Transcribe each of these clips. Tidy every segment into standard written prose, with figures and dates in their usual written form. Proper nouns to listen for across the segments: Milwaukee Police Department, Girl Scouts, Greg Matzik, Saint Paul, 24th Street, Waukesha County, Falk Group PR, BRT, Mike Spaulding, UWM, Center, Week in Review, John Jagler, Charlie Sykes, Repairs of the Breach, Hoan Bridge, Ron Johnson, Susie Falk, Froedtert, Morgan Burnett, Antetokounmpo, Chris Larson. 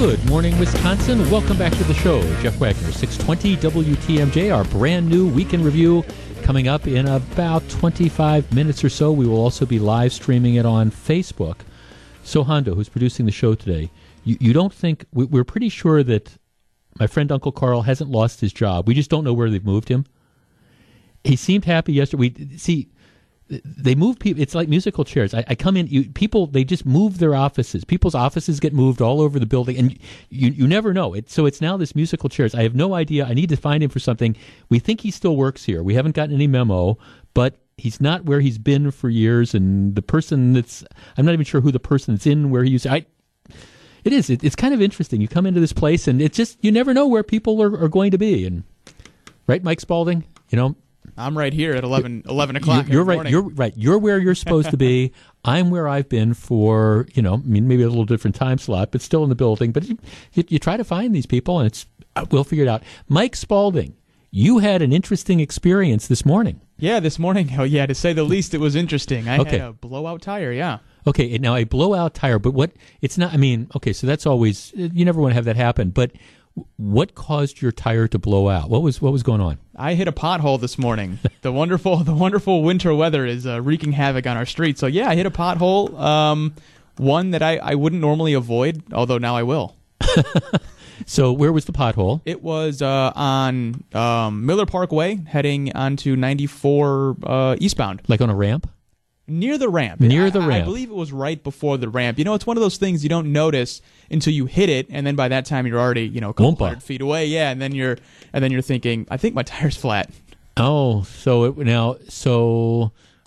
Good morning, Wisconsin. Welcome back to the show. Jeff Wagner, 620 WTMJ, our brand new Week in Review. Coming up in about 25 minutes or so, we will also be live streaming it on Facebook. So, Hondo, who's producing the show today, you don't think, we're pretty sure that my friend Uncle Carl hasn't lost his job. We just don't know where they've moved him. He seemed happy yesterday. They move people. It's like musical chairs. I come in, people, they just move their offices. People's offices get moved all over the building, and you never know. So it's now this musical chairs. I have no idea. I need to find him for something. We think he still works here. We haven't gotten any memo, but he's not where he's been for years, and the person that's, I'm not even sure who the person that's in where he used to, it's kind of interesting. You come into this place, and it's just, you never know where people are going to be. And right, Mike Spaulding? You know, I'm right here at 11 o'clock. You're right. Morning. You're right. You're where you're supposed to be. I'm where I've been for, maybe a little different time slot, but still in the building. But you try to find these people, and we'll figure it out. Mike Spaulding, you had an interesting experience this morning. Yeah, this morning. Oh, yeah, to say the least, it was interesting. I had a blowout tire, yeah. Okay, now a blowout tire, but so that's always, you never want to have that happen, but what caused your tire to blow out? What was going on? I hit a pothole this morning. The wonderful winter weather is wreaking havoc on our street. So yeah, I hit a pothole, one that I wouldn't normally avoid, although now I will. So where was the pothole? It was on Miller Park Way, heading onto 94 eastbound. Like on a ramp? Near the ramp. I believe it was right before the ramp. You know, it's one of those things you don't notice until you hit it, and then by that time you're already, a couple hundred feet away. Yeah, and then you're thinking, I think my tire's flat. Oh, all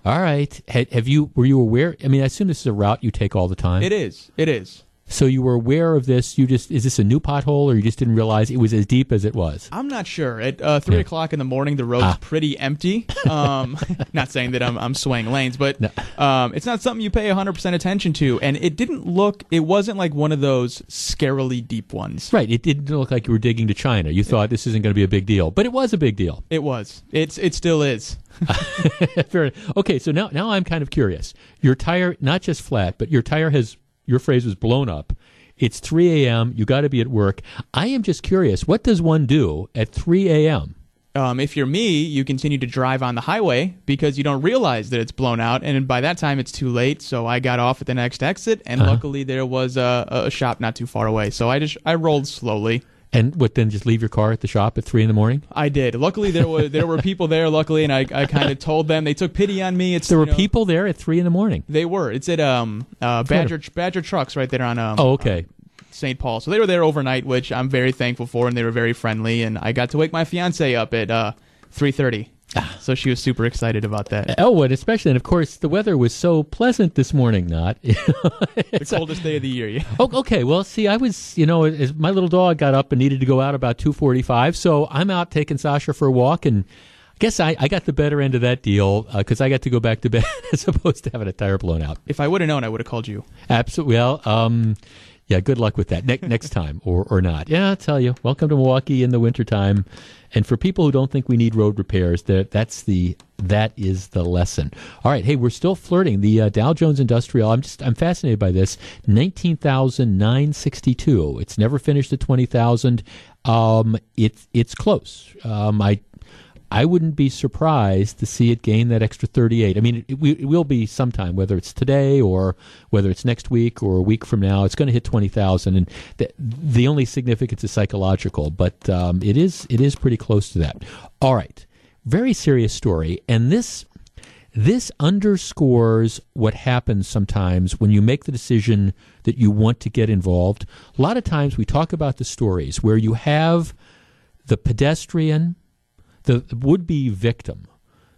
right. Were you aware? I mean, I assume this is a route you take all the time. It is. So you were aware of this. Is this a new pothole, or you just didn't realize it was as deep as it was? I'm not sure. At 3 o'clock in the morning, the road's pretty empty. Not saying that I'm swaying lanes, but no. It's not something you pay 100% attention to. And it wasn't like one of those scarily deep ones. Right. It didn't look like you were digging to China. You thought this isn't going to be a big deal. But it was a big deal. It was. It still is. Fair enough. Okay, so now I'm kind of curious. Your tire, not just flat, but your tire has... Your phrase was blown up. It's 3 a.m. You got to be at work. I am just curious. What does one do at 3 a.m.? If you're me, you continue to drive on the highway because you don't realize that it's blown out. And by that time, it's too late. So I got off at the next exit. And luckily, there was a shop not too far away. So I rolled slowly. And then just leave your car at the shop at 3 in the morning? I did. Luckily, there were people there, and I kind of told them. They took pity on me. There were people there at 3 in the morning? They were. It's at Badger Trucks right there on Saint Paul. So they were there overnight, which I'm very thankful for, and they were very friendly. And I got to wake my fiancée up at 3:30. So she was super excited about that. Oh, and especially, and of course, the weather was so pleasant this morning, not. The coldest day of the year, yeah. Oh, okay, well, see, I was, as my little dog got up and needed to go out about 2:45, so I'm out taking Sasha for a walk, and I guess I got the better end of that deal because I got to go back to bed as opposed to having a tire blown out. If I would have known, I would have called you. Absolutely. Well, yeah, good luck with that next time or not. Yeah, I'll tell you, welcome to Milwaukee in the wintertime. And for people who don't think we need road repairs, that is the lesson. All right, hey, we're still flirting. The Dow Jones Industrial, I'm fascinated by this, 19,962. It's never finished at 20,000. It's close. I wouldn't be surprised to see it gain that extra 38. I mean, it will be sometime, whether it's today or whether it's next week or a week from now. It's going to hit 20,000, and the only significance is psychological, but it is pretty close to that. All right, very serious story, and this underscores what happens sometimes when you make the decision that you want to get involved. A lot of times we talk about the stories where you have the pedestrian, the would-be victim,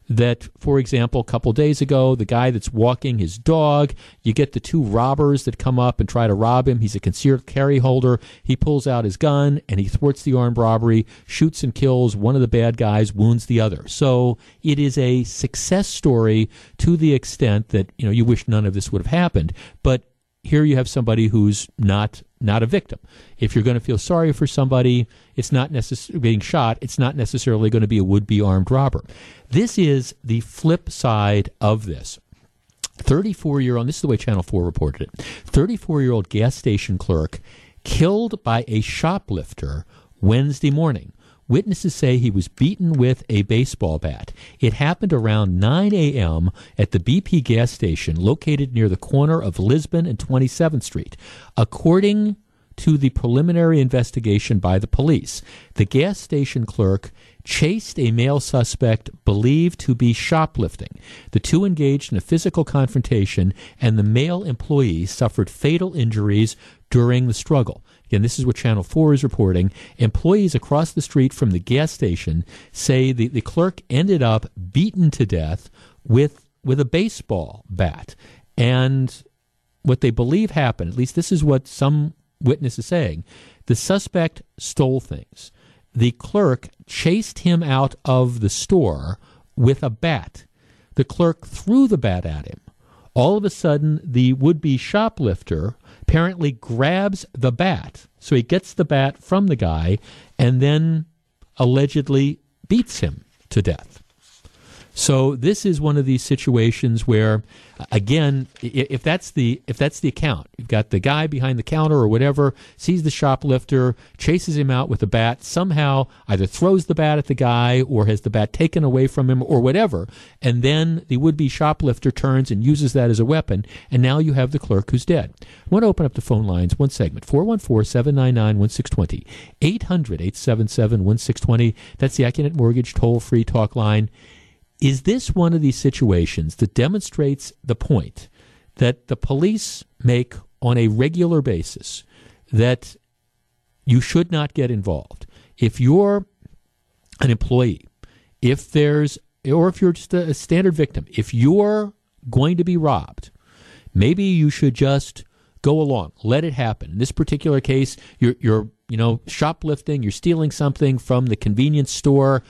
that, for example, a couple days ago, the guy that's walking his dog, you get the two robbers that come up and try to rob him. He's a concealed carry holder. He pulls out his gun, and he thwarts the armed robbery, shoots and kills one of the bad guys, wounds the other. So it is a success story to the extent that you wish none of this would have happened. But here you have somebody who's not a victim. If you're going to feel sorry for somebody, it's not being shot, it's not necessarily going to be a would-be armed robber. This is the flip side of this. 34-year-old, this is the way Channel 4 reported it, 34-year-old gas station clerk killed by a shoplifter Wednesday morning. Witnesses say he was beaten with a baseball bat. It happened around 9 a.m. at the BP gas station located near the corner of Lisbon and 27th Street. According to the preliminary investigation by the police, the gas station clerk chased a male suspect believed to be shoplifting. The two engaged in a physical confrontation, and the male employee suffered fatal injuries during the struggle. Again, this is what Channel 4 is reporting. Employees across the street from the gas station say the clerk ended up beaten to death with a baseball bat. And what they believe happened, at least this is what some witness is saying, the suspect stole things. The clerk chased him out of the store with a bat. The clerk threw the bat at him. All of a sudden, the would-be shoplifter apparently grabs the bat. So he gets the bat from the guy and then allegedly beats him to death. So this is one of these situations where, again, if that's the account, you've got the guy behind the counter or whatever, sees the shoplifter, chases him out with a bat, somehow either throws the bat at the guy or has the bat taken away from him or whatever, and then the would-be shoplifter turns and uses that as a weapon, and now you have the clerk who's dead. I want to open up the phone lines, one segment, 414-799-1620, 800-877-1620. That's the Acunet Mortgage toll-free talk line. Is this one of these situations that demonstrates the point that the police make on a regular basis, that you should not get involved? If you're an employee, if you're just a standard victim, if you're going to be robbed, maybe you should just go along, let it happen. In this particular case, you're shoplifting, you're stealing something from the convenience store.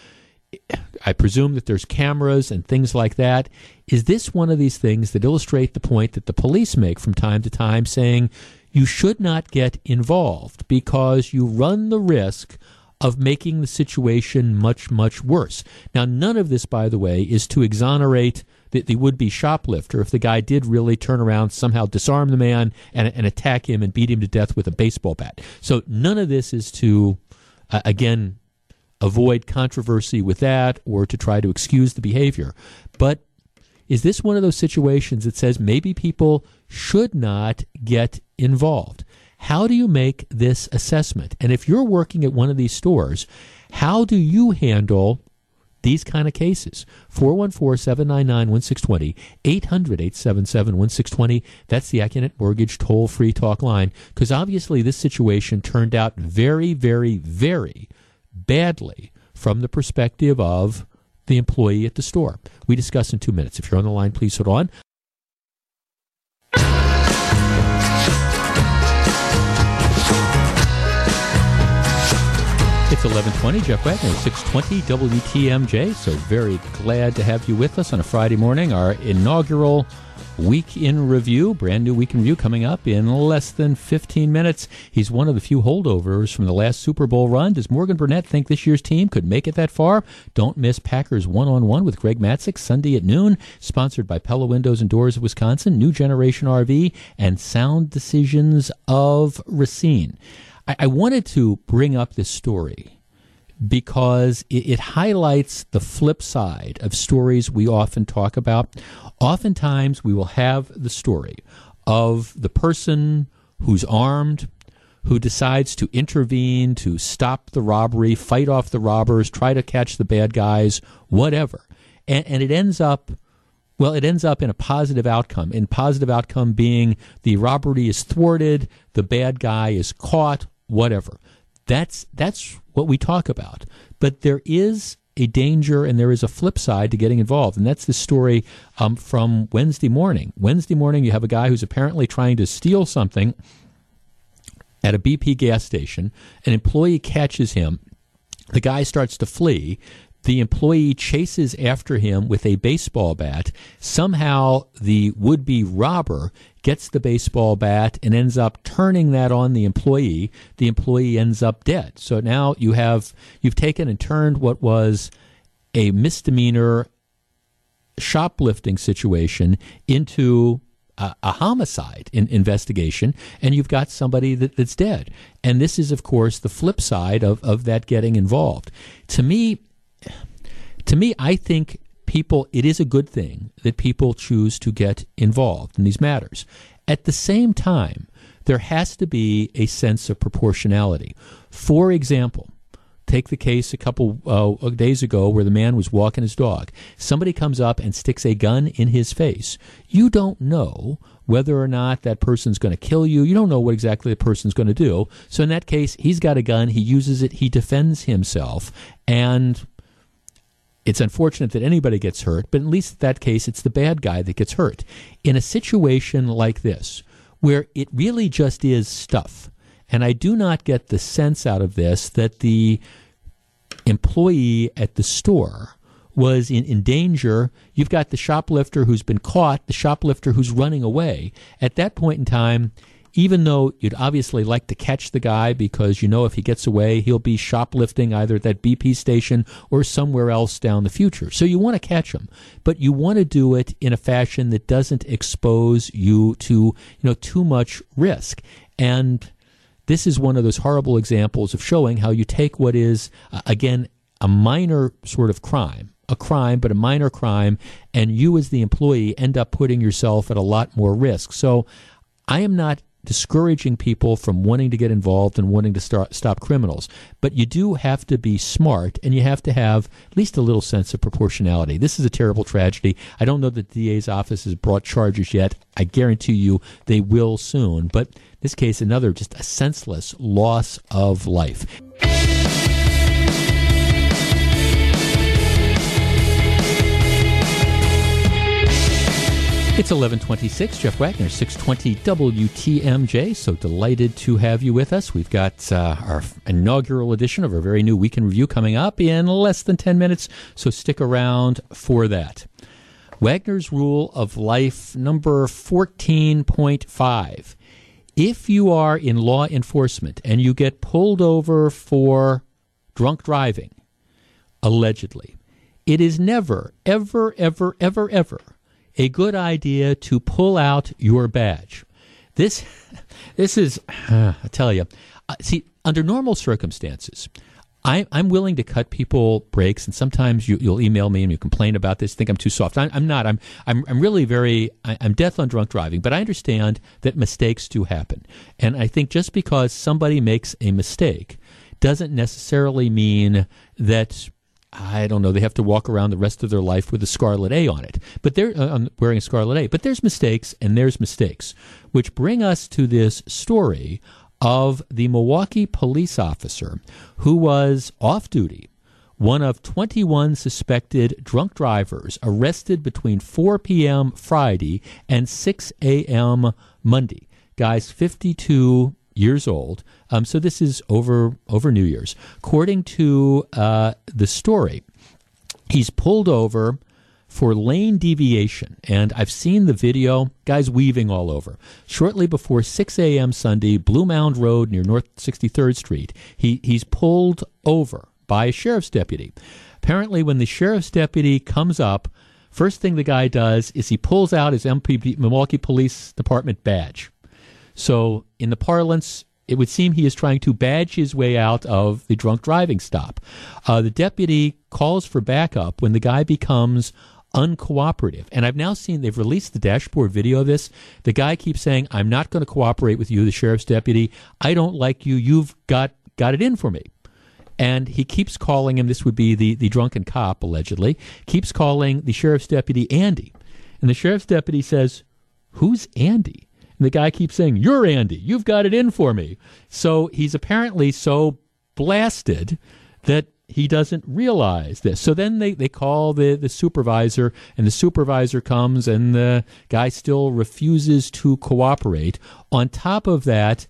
I presume that there's cameras and things like that. Is this one of these things that illustrate the point that the police make from time to time, saying you should not get involved because you run the risk of making the situation much, much worse? Now, none of this, by the way, is to exonerate the would-be shoplifter if the guy did really turn around, somehow disarm the man and attack him and beat him to death with a baseball bat. So none of this is to, again, avoid controversy with that or to try to excuse the behavior. But is this one of those situations that says maybe people should not get involved? How do you make this assessment? And if you're working at one of these stores, how do you handle these kind of cases? 414-799-1620, 800-877-1620. That's the Acunet Mortgage toll-free talk line, because obviously this situation turned out very, very, very badly from the perspective of the employee at the store. We discuss in 2 minutes. If you're on the line, please hold on. It's 11:20. Jeff Wagner, 620 WTMJ. So very glad to have you with us on a Friday morning, our inaugural Week in Review, brand new Week in Review coming up in less than 15 minutes. He's one of the few holdovers from the last Super Bowl run. Does Morgan Burnett think this year's team could make it that far? Don't miss Packers one-on-one with Greg Matzik Sunday at noon, sponsored by Pella Windows and Doors of Wisconsin, New Generation RV, and Sound Decisions of Racine. I wanted to bring up this story because it highlights the flip side of stories we often talk about. Oftentimes, we will have the story of the person who's armed, who decides to intervene, to stop the robbery, fight off the robbers, try to catch the bad guys, whatever. And it ends up, well, it ends up in a positive outcome, being the robbery is thwarted, the bad guy is caught, whatever. That's what we talk about. But there is a danger and there is a flip side to getting involved, and that's the story from Wednesday morning. Wednesday morning, you have a guy who's apparently trying to steal something at a BP gas station. An employee catches him. The guy starts to flee. The employee chases after him with a baseball bat. Somehow, the would-be robber gets the baseball bat and ends up turning that on the employee. The employee ends up dead. So now you've taken and turned what was a misdemeanor shoplifting situation into a homicide investigation, and you've got somebody that's dead. And this is, of course, the flip side of that getting involved. To me, I think it is a good thing that people choose to get involved in these matters. At the same time, there has to be a sense of proportionality. For example, take the case a couple days ago where the man was walking his dog. Somebody comes up and sticks a gun in his face. You don't know whether or not that person's going to kill you. You don't know what exactly the person's going to do. So in that case, he's got a gun. He uses it. He defends himself. And it's unfortunate that anybody gets hurt, but at least in that case, it's the bad guy that gets hurt. In a situation like this, where it really just is stuff, and I do not get the sense out of this that the employee at the store was in danger. You've got the shoplifter who's been caught, the shoplifter who's running away. At that point in time, even though you'd obviously like to catch the guy because you know if he gets away, he'll be shoplifting either at that BP station or somewhere else down the future. So you want to catch him, but you want to do it in a fashion that doesn't expose you to, too much risk. And this is one of those horrible examples of showing how you take what is, again, a minor sort of crime, but a minor crime, and you as the employee end up putting yourself at a lot more risk. So I am not discouraging people from wanting to get involved and wanting to stop criminals, but you do have to be smart, and you have to have at least a little sense of proportionality. This is a terrible tragedy. I don't know that the DA's office has brought charges yet. I guarantee you they will soon, but in this case, another just a senseless loss of life. It's 11:26, Jeff Wagner, 620 WTMJ. So delighted to have you with us. We've got our inaugural edition of our very new Week in Review coming up in less than 10 minutes, so stick around for that. Wagner's Rule of Life number 14.5. If you are in law enforcement and you get pulled over for drunk driving, allegedly, it is never, ever a good idea to pull out your badge. This is, I tell you, see, under normal circumstances, I'm willing to cut people breaks, and sometimes you'll email me and you complain about this, think I'm too soft. I'm not. I'm really very, I'm death on drunk driving, but I understand that mistakes do happen. And I think just because somebody makes a mistake doesn't necessarily mean that, I don't know, they have to walk around the rest of their life with a scarlet A on it. But they're wearing a scarlet A. But there's mistakes, and there's mistakes, which bring us to this story of the Milwaukee police officer who was off duty, one of 21 suspected drunk drivers arrested between 4 p.m. Friday and 6 a.m. Monday. Guy's 52 years old. So this is over New Year's. According to the story, he's pulled over for lane deviation. And I've seen the video. Guy's weaving all over. Shortly before 6 a.m. Sunday, Blue Mound Road near North 63rd Street, he's pulled over by a sheriff's deputy. Apparently, when the sheriff's deputy comes up, first thing the guy does is he pulls out his MPB, Milwaukee Police Department badge. So in the parlance, it would seem he is trying to badge his way out of the drunk driving stop. The deputy calls for backup when the guy becomes uncooperative. And I've now seen they've released the dashboard video of this. The guy keeps saying, I'm not going to cooperate with you, the sheriff's deputy. I don't like you. You've got it in for me. And he keeps calling him, this would be the drunken cop, allegedly, keeps calling the sheriff's deputy Andy. And the sheriff's deputy says, who's Andy? And the guy keeps saying, you're Andy. You've got it in for me. So he's apparently so blasted that he doesn't realize this. So then they call the supervisor, and the supervisor comes, and the guy still refuses to cooperate. On top of that,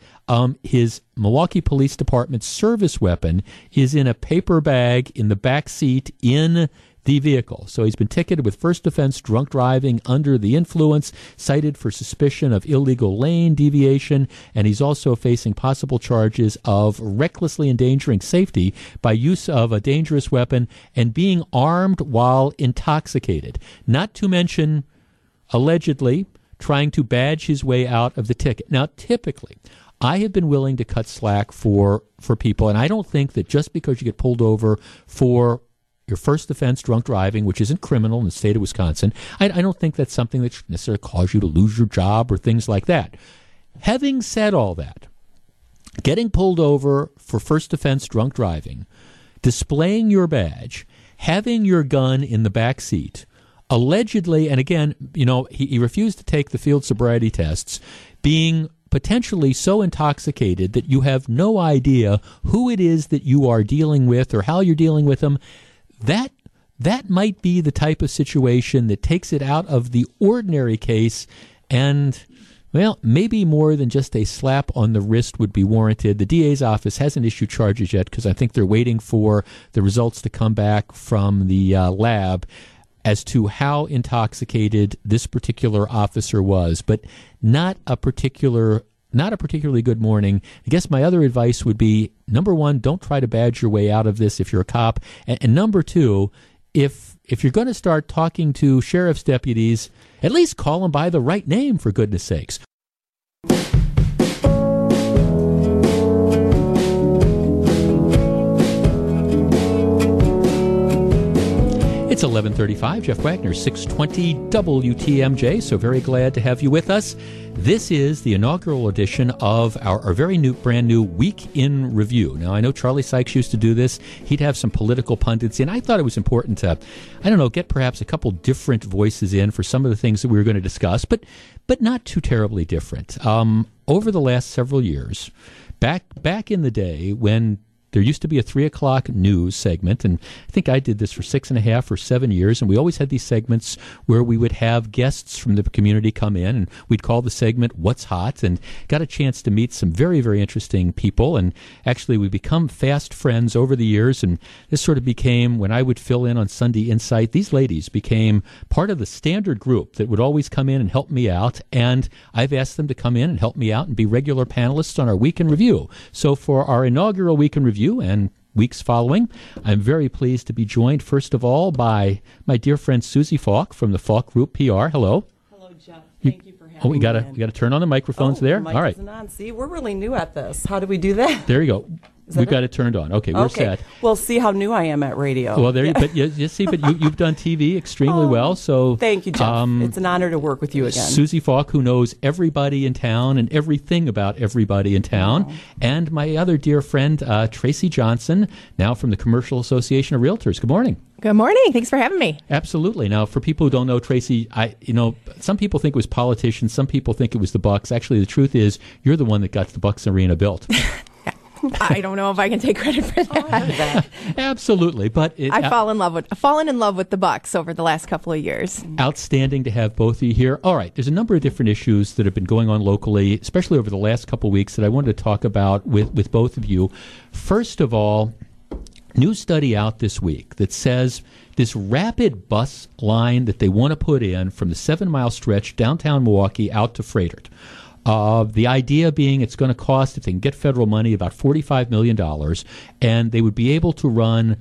his Milwaukee Police Department service weapon is in a paper bag in the back seat in the vehicle. So he's been ticketed with first offense, drunk driving under the influence, cited for suspicion of illegal lane deviation, and he's also facing possible charges of recklessly endangering safety by use of a dangerous weapon and being armed while intoxicated. Not to mention, allegedly, trying to badge his way out of the ticket. Now, typically, I have been willing to cut slack for people, and I don't think that just because you get pulled over for your first offense, drunk driving, which isn't criminal in the state of Wisconsin, I don't think that's something that should necessarily cause you to lose your job or things like that. Having said all that, getting pulled over for first offense, drunk driving, displaying your badge, having your gun in the back seat, allegedly, and again, you know, he refused to take the field sobriety tests, being potentially so intoxicated that you have no idea who it is that you are dealing with or how you're dealing with them, that might be the type of situation that takes it out of the ordinary case and... well, maybe more than just a slap on the wrist would be warranted. The DA's office hasn't issued charges yet because I think they're waiting for the results to come back from the lab as to how intoxicated this particular officer was, but not a particularly good morning. I guess my other advice would be, number one, don't try to badge your way out of this if you're a cop, and number two, if you're going to start talking to sheriff's deputies, at least call them by the right name, for goodness sakes. It's 11:35, Jeff Wagner, 620 WTMJ, so very glad to have you with us. This is the inaugural edition of our very new, brand new Week in Review. Now, I know Charlie Sykes used to do this. He'd have some political pundits in. I thought it was important to, I don't know, get perhaps a couple different voices in for some of the things that we were going to discuss, but not too terribly different. Over the last several years, back in the day when there used to be a 3 o'clock news segment, and I think I did this for 6.5 or 7 years, and we always had these segments where we would have guests from the community come in, and we'd call the segment What's Hot, and got a chance to meet some very, very interesting people, and actually we become fast friends over the years, and this sort of became, when I would fill in on Sunday Insight, these ladies became part of the standard group that would always come in and help me out, and I've asked them to come in and help me out and be regular panelists on our Week in Review. So for our inaugural Week in Review, and weeks following, I'm very pleased to be joined, first of all, by my dear friend Susie Falk from the Falk Group PR. Hello. Hello, Jeff. Thank you for having me. Oh, we gotta turn on the microphones there. The mic, all right. Isn't on. See, we're really new at this. How do we do that? There you go. We've got it turned on. Okay, we're set. Well, see how new I am at radio. Well, there you but you see, but you've done TV extremely well. So thank you, Jeff. It's an honor to work with you again. Susie Falk, who knows everybody in town and everything about everybody in town, and my other dear friend Tracy Johnson, now from the Commercial Association of Realtors. Good morning. Good morning. Thanks for having me. Absolutely. Now, for people who don't know Tracy, some people think it was politicians, some people think it was the Bucks. Actually, the truth is, you're the one that got the Bucks Arena built. I don't know if I can take credit for that. Absolutely, but I've fallen in love with the Bucks over the last couple of years. Outstanding to have both of you here. All right, there's a number of different issues that have been going on locally, especially over the last couple of weeks, that I wanted to talk about with both of you. First of all, new study out this week that says this rapid bus line that they want to put in from the 7-mile stretch downtown Milwaukee out to Froedtert. The idea being it's going to cost, if they can get federal money, about $45 million, and they would be able to run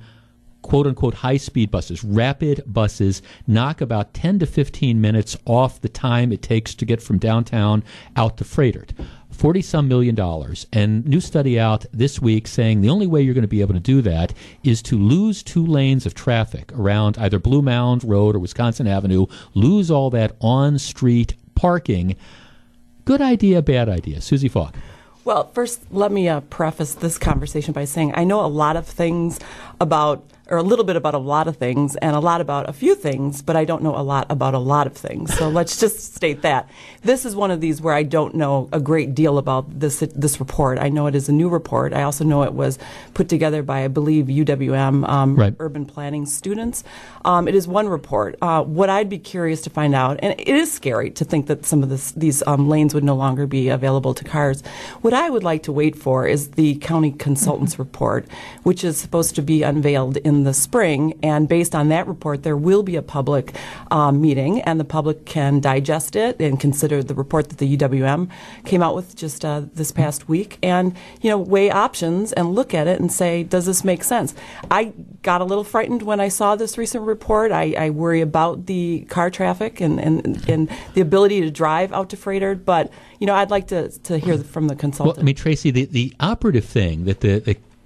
quote-unquote high-speed buses, rapid buses, knock about 10 to 15 minutes off the time it takes to get from downtown out to Froedtert. $40-some million. And new study out this week saying the only way you're going to be able to do that is to lose 2 lanes of traffic around either Blue Mound Road or Wisconsin Avenue, lose all that on-street parking. Good idea, bad idea. Susie Falk. Well, first, let me preface this conversation by saying I know a little bit about a lot of things and a lot about a few things, but I don't know a lot about a lot of things. So let's just state that. This is one of these where I don't know a great deal about this report. I know it is a new report. I also know it was put together by, I believe, UWM urban planning students. It is one report. What I'd be curious to find out, and it is scary to think that some of these lanes would no longer be available to cars. What I would like to wait for is the county consultant's report, which is supposed to be unveiled in in the spring, and based on that report, there will be a public meeting, and the public can digest it and consider the report that the UWM came out with just this past week, and, you know, weigh options and look at it and say, does this make sense? I got a little frightened when I saw this recent report. I worry about the car traffic and the ability to drive out to Froedtert, but, you know, I'd like to hear from the consultant. Well, I mean, Tracy, the operative thing that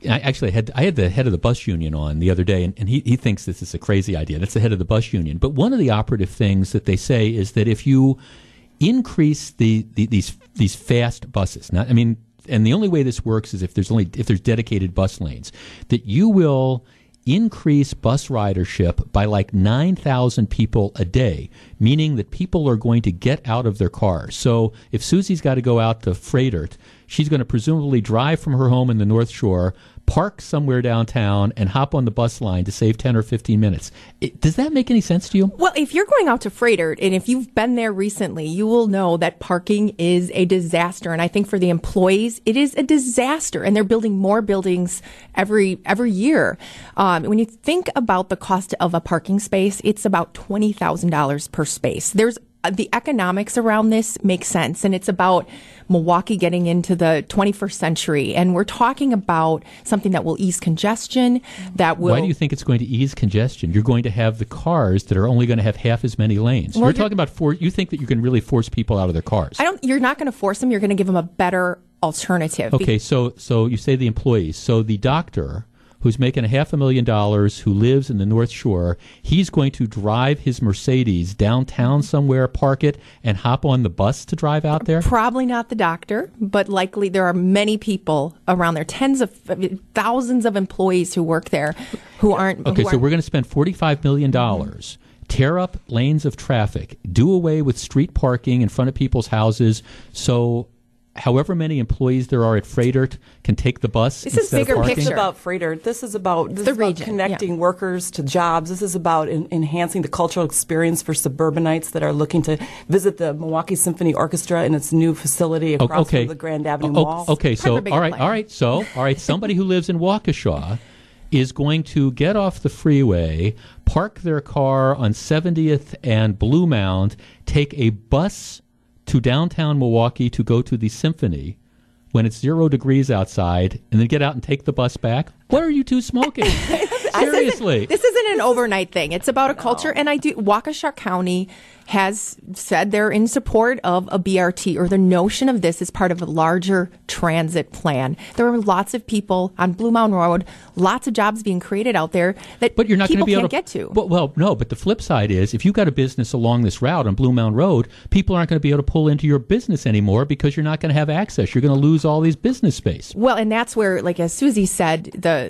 I had the head of the bus union on the other day, and he thinks this is a crazy idea. That's the head of the bus union. But one of the operative things that they say is that if you increase these fast buses, and the only way this works is if there's dedicated bus lanes, that you will increase bus ridership by like 9,000 people a day, meaning that people are going to get out of their cars. So if Susie's got to go out to Froedtert, she's going to presumably drive from her home in the North Shore, park somewhere downtown, and hop on the bus line to save 10 or 15 minutes. Does that make any sense to you? Well, if you're going out to Froedtert, and if you've been there recently, you will know that parking is a disaster. And I think for the employees, it is a disaster. And they're building more buildings every year. When you think about the cost of a parking space, it's about $20,000 per space. There's the economics around this make sense, and it's about Milwaukee getting into the 21st century, and we're talking about something that will ease congestion. That will. Why do you think it's going to ease congestion? You're going to have the cars that are only going to have half as many lanes. Well, you're talking about you think that you can really force people out of their cars? You're not going to force them. You're going to give them a better alternative. Okay, so you say the employees. So the doctor who's making $500,000, who lives in the North Shore, he's going to drive his Mercedes downtown somewhere, park it, and hop on the bus to drive out there? Probably not the doctor, but likely there are many people around there, thousands of employees who work there who aren't. Okay, so we're going to spend $45 million, tear up lanes of traffic, do away with street parking in front of people's houses, so however many employees there are at Froedtert can take the bus. This is bigger picture about Froedtert. This is about connecting workers to jobs. This is about enhancing the cultural experience for suburbanites that are looking to visit the Milwaukee Symphony Orchestra in its new facility across from the Grand Avenue Mall. Okay, so all right. Somebody who lives in Waukesha is going to get off the freeway, park their car on 70th and Blue Mound, take a bus to downtown Milwaukee to go to the symphony when it's 0 degrees outside, and then get out and take the bus back? What are you two smoking? Seriously. This isn't an overnight thing. It's about a culture. And Waukesha County has said they're in support of a BRT, or the notion of this as part of a larger transit plan. There are lots of people on Blue Mound Road, lots of jobs being created out there that but you're not people can't get to. But the flip side is, if you've got a business along this route on Blue Mound Road, people aren't going to be able to pull into your business anymore because you're not going to have access. You're going to lose all these business space. Well, and that's where, like as Susie said,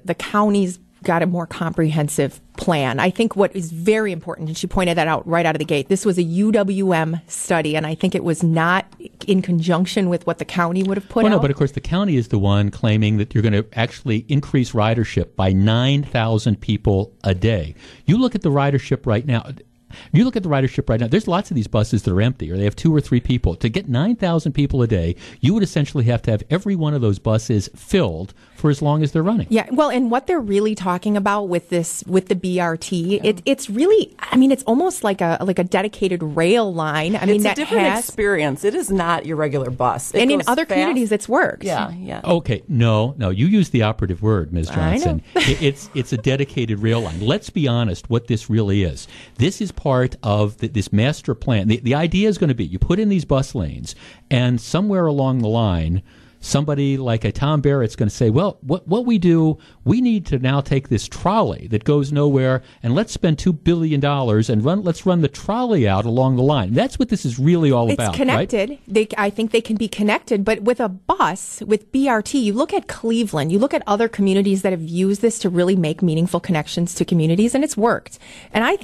the county's got a more comprehensive plan. I think what is very important, and she pointed that out right out of the gate, this was a UWM study, and I think it was not in conjunction with what the county would have put out. No, but of course the county is the one claiming that you're going to actually increase ridership by 9,000 people a day. You look at the ridership right now, there's lots of these buses that are empty, or they have 2 or 3 people. To get 9,000 people a day, you would essentially have to have every one of those buses filled for as long as they're running. Yeah, well, and what they're really talking about with the BRT, it's really, it's almost like a dedicated rail line. It's a different experience. It is not your regular bus. It and in other fast. Communities, it's worked. Yeah. Okay, no, you used the operative word, Ms. Johnson. I know. It's a dedicated rail line. Let's be honest what this really is. This is part of this master plan. The idea is going to be you put in these bus lanes, and somewhere along the line, somebody like a Tom Barrett's going to say, well, what we do, we need to now take this trolley that goes nowhere, and let's spend $2 billion and let's run the trolley out along the line. That's what this is really all about. It's connected. Right? I think they can be connected, but with a bus, with BRT, you look at Cleveland, you look at other communities that have used this to really make meaningful connections to communities, and it's worked. And I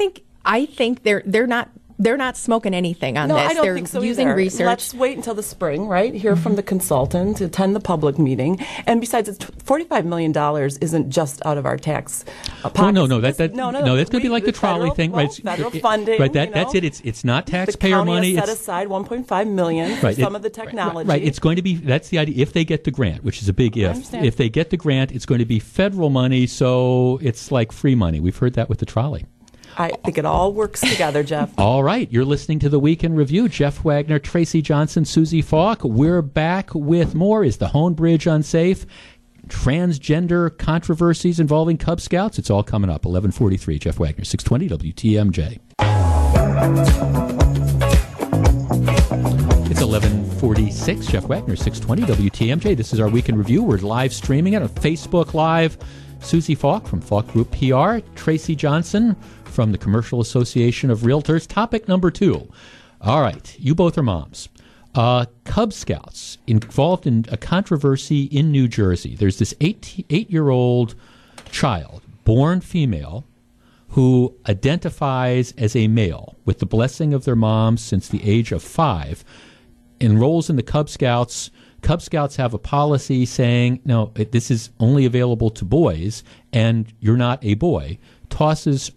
think they're not They're not smoking anything on this. I don't They're think so using either. Research. Let's wait until the spring, right? Hear from the consultant, attend the public meeting. And besides, it's $45 million isn't just out of our tax pockets. Oh, no, no. No, that's going to be like the trolley thing. Well, right? Federal funding. Right, that's it. It's not taxpayer money. The county has set aside $1.5 million for some of the technology. Right, it's going to be, that's the idea. If they get the grant, which is a big if. If they get the grant, it's going to be federal money, so it's like free money. We've heard that with the trolley. I think it all works together, Jeff. All right. You're listening to The Week in Review. Jeff Wagner, Tracy Johnson, Susie Falk. We're back with more. Is the Hoan Bridge unsafe? Transgender controversies involving Cub Scouts. It's all coming up. 11:43, Jeff Wagner, 620 WTMJ. It's 11:46, Jeff Wagner, 620 WTMJ. This is our Week in Review. We're live streaming it on Facebook Live. Susie Falk from Falk Group PR, Tracy Johnson from the Commercial Association of Realtors. Topic number two. All right, you both are moms. Cub Scouts involved in a controversy in New Jersey. There's this eight-year-old child, born female, who identifies as a male with the blessing of their mom since the age of 5, enrolls in the Cub Scouts. Cub Scouts have a policy saying, no, this is only available to boys, and you're not a boy, tosses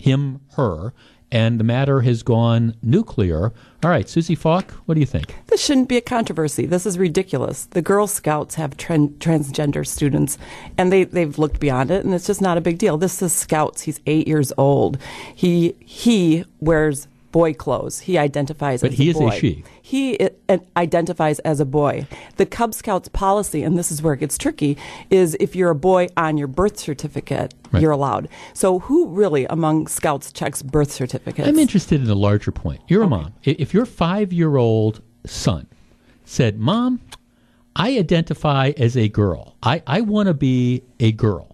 him, her, and the matter has gone nuclear. All right, Susie Falk, what do you think? This shouldn't be a controversy. This is ridiculous. The Girl Scouts have transgender students, and they've looked beyond it, and it's just not a big deal. This is Scouts. He's 8 years old. He wears boy clothes. He identifies as a boy. But he is a she. He identifies as a boy. The Cub Scouts policy, and this is where it gets tricky, is if you're a boy on your birth certificate, right, you're allowed. So who really among Scouts checks birth certificates? I'm interested in the larger point. You're a mom. If your 5-year-old son said, Mom, I identify as a girl. I want to be a girl.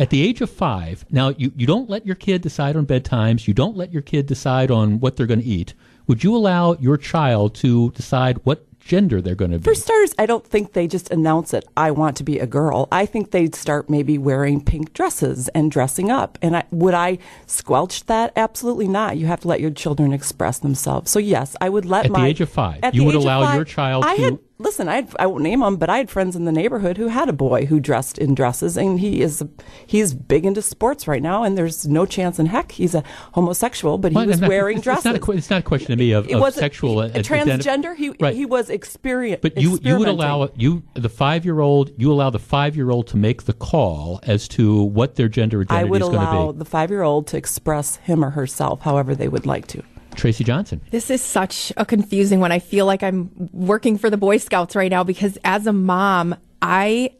At the age of 5, now you don't let your kid decide on bedtimes. You don't let your kid decide on what they're going to eat. Would you allow your child to decide what gender they're going to be? For starters, I don't think they just announce it, I want to be a girl. I think they'd start maybe wearing pink dresses and dressing up. And would I squelch that? Absolutely not. You have to let your children express themselves. So yes, I would let my... At the age of 5, you would allow your child to... Listen, I won't name them, but I had friends in the neighborhood who had a boy who dressed in dresses, and he's big into sports right now, and there's no chance in heck he's a homosexual, but he was wearing dresses. It's not a question to me of sexual transgender. He was experienced. But you would allow the 5-year-old to make the call as to what their gender identity is going to be. I would allow the 5-year-old to express him or herself however they would like to. Tracy Johnson. This is such a confusing one. I feel like I'm working for the Boy Scouts right now because as a mom, I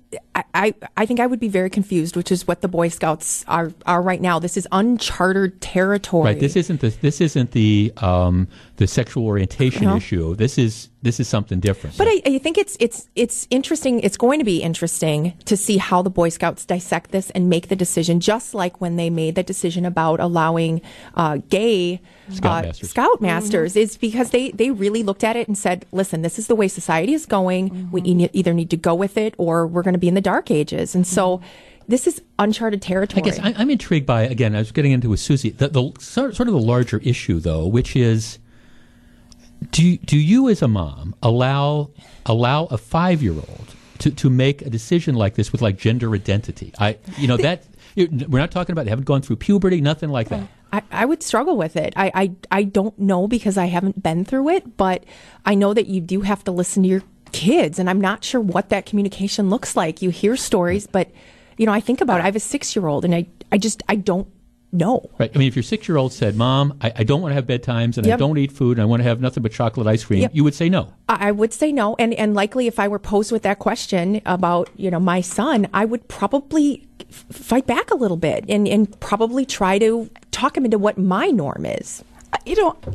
think I would be very confused, which is what the Boy Scouts are right now. This is uncharted territory. Right. This isn't the the sexual orientation issue. This is something different. But I think it's interesting. It's going to be interesting to see how the Boy Scouts dissect this and make the decision. Just like when they made the decision about allowing gay Scoutmasters, is because they really looked at it and said, "Listen, this is the way society is going. Mm-hmm. We either need to go with it or we're going to be in the dark ages." And so this is uncharted territory. I guess I'm intrigued by, again, I was getting into with Susie, the sort of the larger issue, though, which is do you as a mom allow a 5-year-old to make a decision like this with, like, gender identity? We're not talking about they haven't gone through puberty, nothing like that. I would struggle with it. I don't know because I haven't been through it, but I know that you do have to listen to your kids, and I'm not sure what that communication looks like. You hear stories, but I think about it. I have a 6-year-old, and I don't know. Right. I mean, if your 6-year-old said, Mom, I don't want to have bedtimes, and I don't eat food, and I want to have nothing but chocolate ice cream, you would say no. I would say no, and likely if I were posed with that question about, my son, I would probably fight back a little bit and probably try to talk him into what my norm is.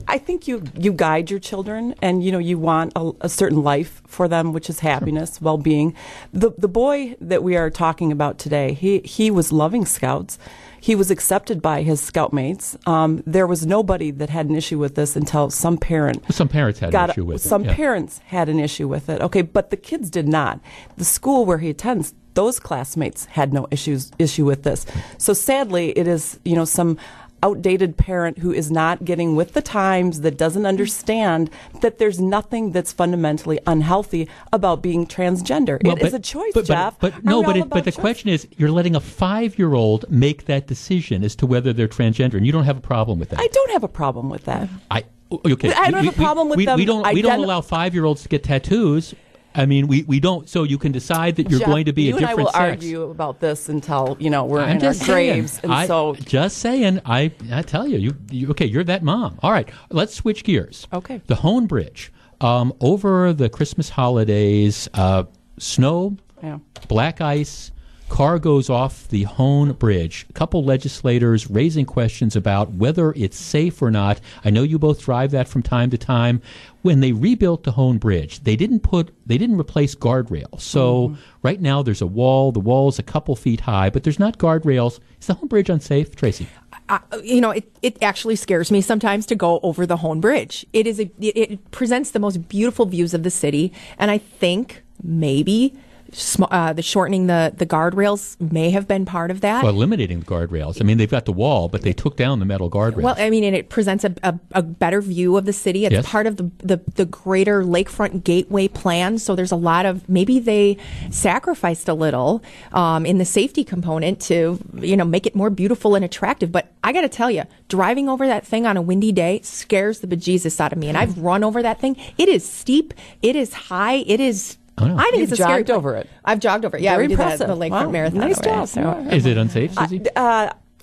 I think you guide your children, and you want a certain life for them, which is happiness, well-being. The boy that we are talking about today, he was loving Scouts. He was accepted by his Scoutmates. There was nobody that had an issue with this until some parent. Some parents had an issue with it. Some parents had an issue with it. Okay, but the kids did not. The school where he attends, those classmates had no issue with this. So sadly, it is some outdated parent who is not getting with the times, that doesn't understand that there's nothing that's fundamentally unhealthy about being transgender. Well, it is a choice, Jeff. But the question is, you're letting a 5-year-old make that decision as to whether they're transgender, and you don't have a problem with that. I don't have a problem with that. I don't have a problem with them. We don't allow 5-year-olds to get tattoos. I mean, we don't. So you can decide that you're going to be a different sex. You and I will argue about this until, we're in our graves. Just saying. I tell you, you're that mom. All right. Let's switch gears. Okay. The Hoan Bridge. Over the Christmas holidays, snow, black ice, car goes off the Hoan Bridge. A couple legislators raising questions about whether it's safe or not. I know you both drive that from time to time. When they rebuilt the Hoan Bridge, they didn't replace guardrails. So right now there's a wall. The wall is a couple feet high, but there's not guardrails. Is the Hoan Bridge unsafe, Tracy? It actually scares me sometimes to go over the Hoan Bridge. It presents the most beautiful views of the city, and I think maybe the shortening the guardrails may have been part of that. Well, eliminating the guardrails. I mean, they've got the wall, but they took down the metal guardrails. Well, I mean, and it presents a better view of the city. It's part of the greater lakefront gateway plan. So there's a lot of, maybe they sacrificed a little in the safety component to, make it more beautiful and attractive. But I got to tell you, driving over that thing on a windy day scares the bejesus out of me. And I've run over that thing. It is steep. It is high. It is... I think it's a scary. You've jogged over it. I've jogged over it. Yeah, very impressive. The Lakefront Marathon. Nice job. So. Is it unsafe, Susie?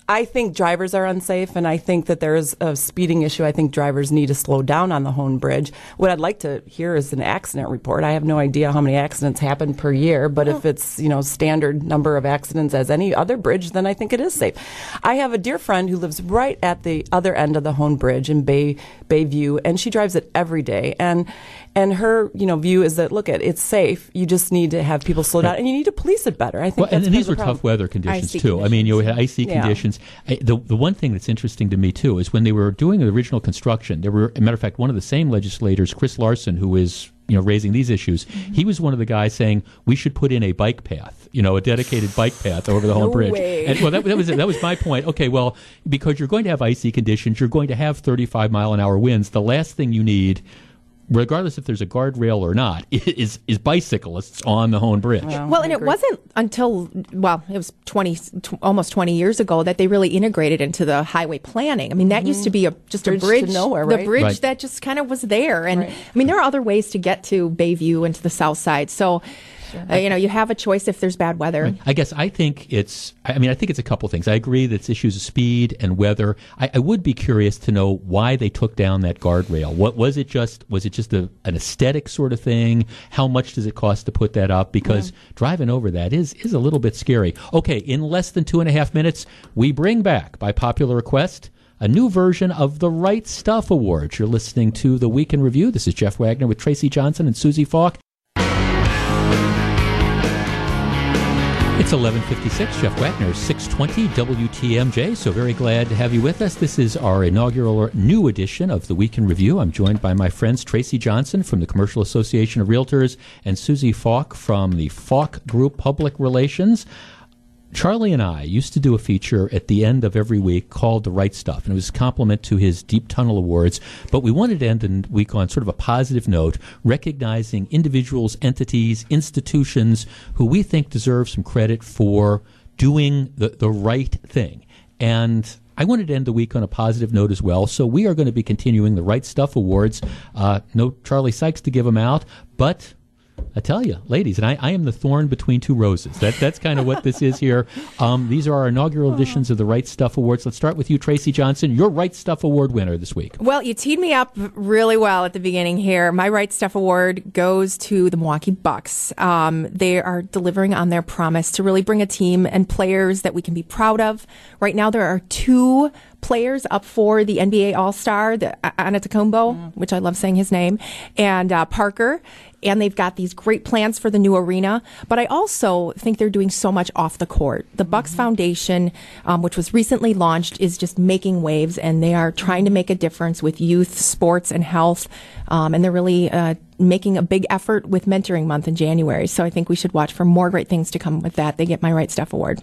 I think drivers are unsafe, and I think that there is a speeding issue. I think drivers need to slow down on the Hoan Bridge. What I'd like to hear is an accident report. I have no idea how many accidents happen per year, but if it's standard number of accidents as any other bridge, then I think it is safe. I have a dear friend who lives right at the other end of the Hoan Bridge in Bayview, and she drives it every day. And her, view is that it's safe. You just need to have people slow down, and you need to police it better. I think. Well, that's and these were tough weather conditions too. I mean, you had icy conditions. The one thing that's interesting to me too is when they were doing the original construction, there were, as a matter of fact, one of the same legislators, Chris Larson, who is raising these issues. Mm-hmm. He was one of the guys saying we should put in a bike path, a dedicated bike path over the Hoan Bridge. And, that was my point. Okay, well, because you're going to have icy conditions, you're going to have 35-mile-an-hour winds. The last thing you need, regardless if there's a guardrail or not, is bicyclists on the Hoan Bridge. Well, and it wasn't until, it was almost 20 years ago that they really integrated into the highway planning. I mean, that used to be just a bridge to nowhere, right? The bridge that just kind of was there. And I mean, there are other ways to get to Bayview and to the south side. So, you have a choice if there's bad weather. Right. I think it's a couple things. I agree that it's issues of speed and weather. I would be curious to know why they took down that guardrail. What was it? Was it just an aesthetic sort of thing? How much does it cost to put that up? Because driving over that is a little bit scary. Okay, in less than 2.5 minutes, we bring back, by popular request, a new version of the Right Stuff Awards. You're listening to The Week in Review. This is Jeff Wagner with Tracy Johnson and Susie Falk. It's 11:56, Jeff Wagner, 620 WTMJ, so very glad to have you with us. This is our inaugural new edition of The Week in Review. I'm joined by my friends Tracy Johnson from the Commercial Association of Realtors and Susie Falk from the Falk Group Public Relations. Charlie and I used to do a feature at the end of every week called The Right Stuff, and it was a compliment to his Deep Tunnel Awards. But we wanted to end the week on sort of a positive note, recognizing individuals, entities, institutions who we think deserve some credit for doing the right thing. And I wanted to end the week on a positive note as well, so we are going to be continuing the Right Stuff Awards. No Charlie Sykes to give them out, but I tell you, ladies, and I am the thorn between two roses. That's kind of what this is here. These are our inaugural editions of the Right Stuff Awards. Let's start with you, Tracy Johnson. Your Right Stuff Award winner this week. Well, you teed me up really well at the beginning here. My Right Stuff Award goes to the Milwaukee Bucks. They are delivering on their promise to really bring a team and players that we can be proud of. Right now, there are two players up for the NBA All-Star, Antetokounmpo, which I love saying his name, and Parker. And they've got these great plans for the new arena. But I also think they're doing so much off the court. The Bucks Foundation, which was recently launched, is just making waves, and they are trying to make a difference with youth, sports, and health. And they're really making a big effort with Mentoring Month in January. So I think we should watch for more great things to come with that. They get my Right Stuff Award.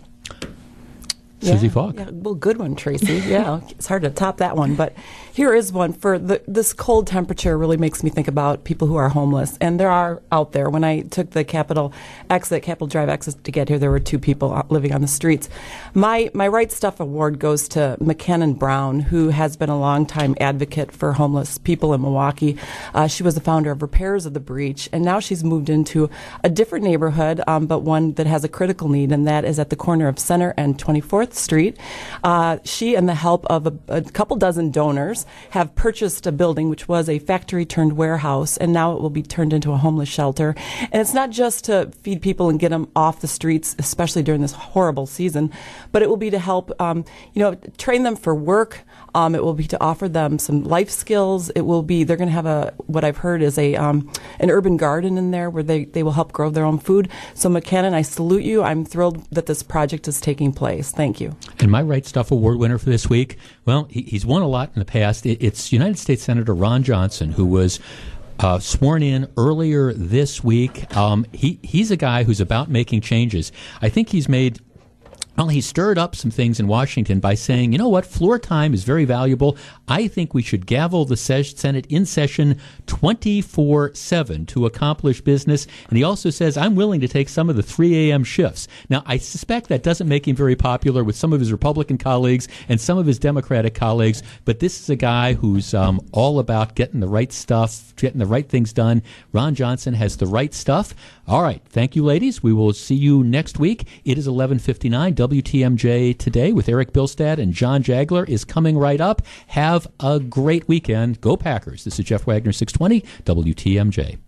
Susie Falk. Yeah. Well, good one, Tracy. Yeah, it's hard to top that one. But here is one for this cold temperature really makes me think about people who are homeless. And there are out there. When I took the Capitol Drive exit to get here, there were two people living on the streets. My Right Stuff award goes to McKinnon Brown, who has been a longtime advocate for homeless people in Milwaukee. She was the founder of Repairs of the Breach. And now she's moved into a different neighborhood, but one that has a critical need. And that is at the corner of Center and 24th Street. She and the help of a couple dozen donors have purchased a building which was a factory turned warehouse, and now it will be turned into a homeless shelter. And it's not just to feed people and get them off the streets, especially during this horrible season, but it will be to help train them for work. It will be to offer them some life skills. It will be, they're going to have what I've heard is an urban garden in there where they will help grow their own food. So McKinnon, I salute you. I'm thrilled that this project is taking place. Thank you. And my Right Stuff award winner for this week, well, he's won a lot in the past. It's United States Senator Ron Johnson, who was sworn in earlier this week. He's a guy who's about making changes. I think he's made... Well, he stirred up some things in Washington by saying, you know what, floor time is very valuable. I think we should gavel the Senate in session 24/7 to accomplish business. And he also says, I'm willing to take some of the 3 a.m. shifts. Now, I suspect that doesn't make him very popular with some of his Republican colleagues and some of his Democratic colleagues. But this is a guy who's all about getting the right stuff, getting the right things done. Ron Johnson has the right stuff. All right. Thank you, ladies. We will see you next week. It is 11:59. WTMJ Today with Eric Bilstad and John Jagler is coming right up. Have a great weekend. Go Packers. This is Jeff Wagner, 620 WTMJ.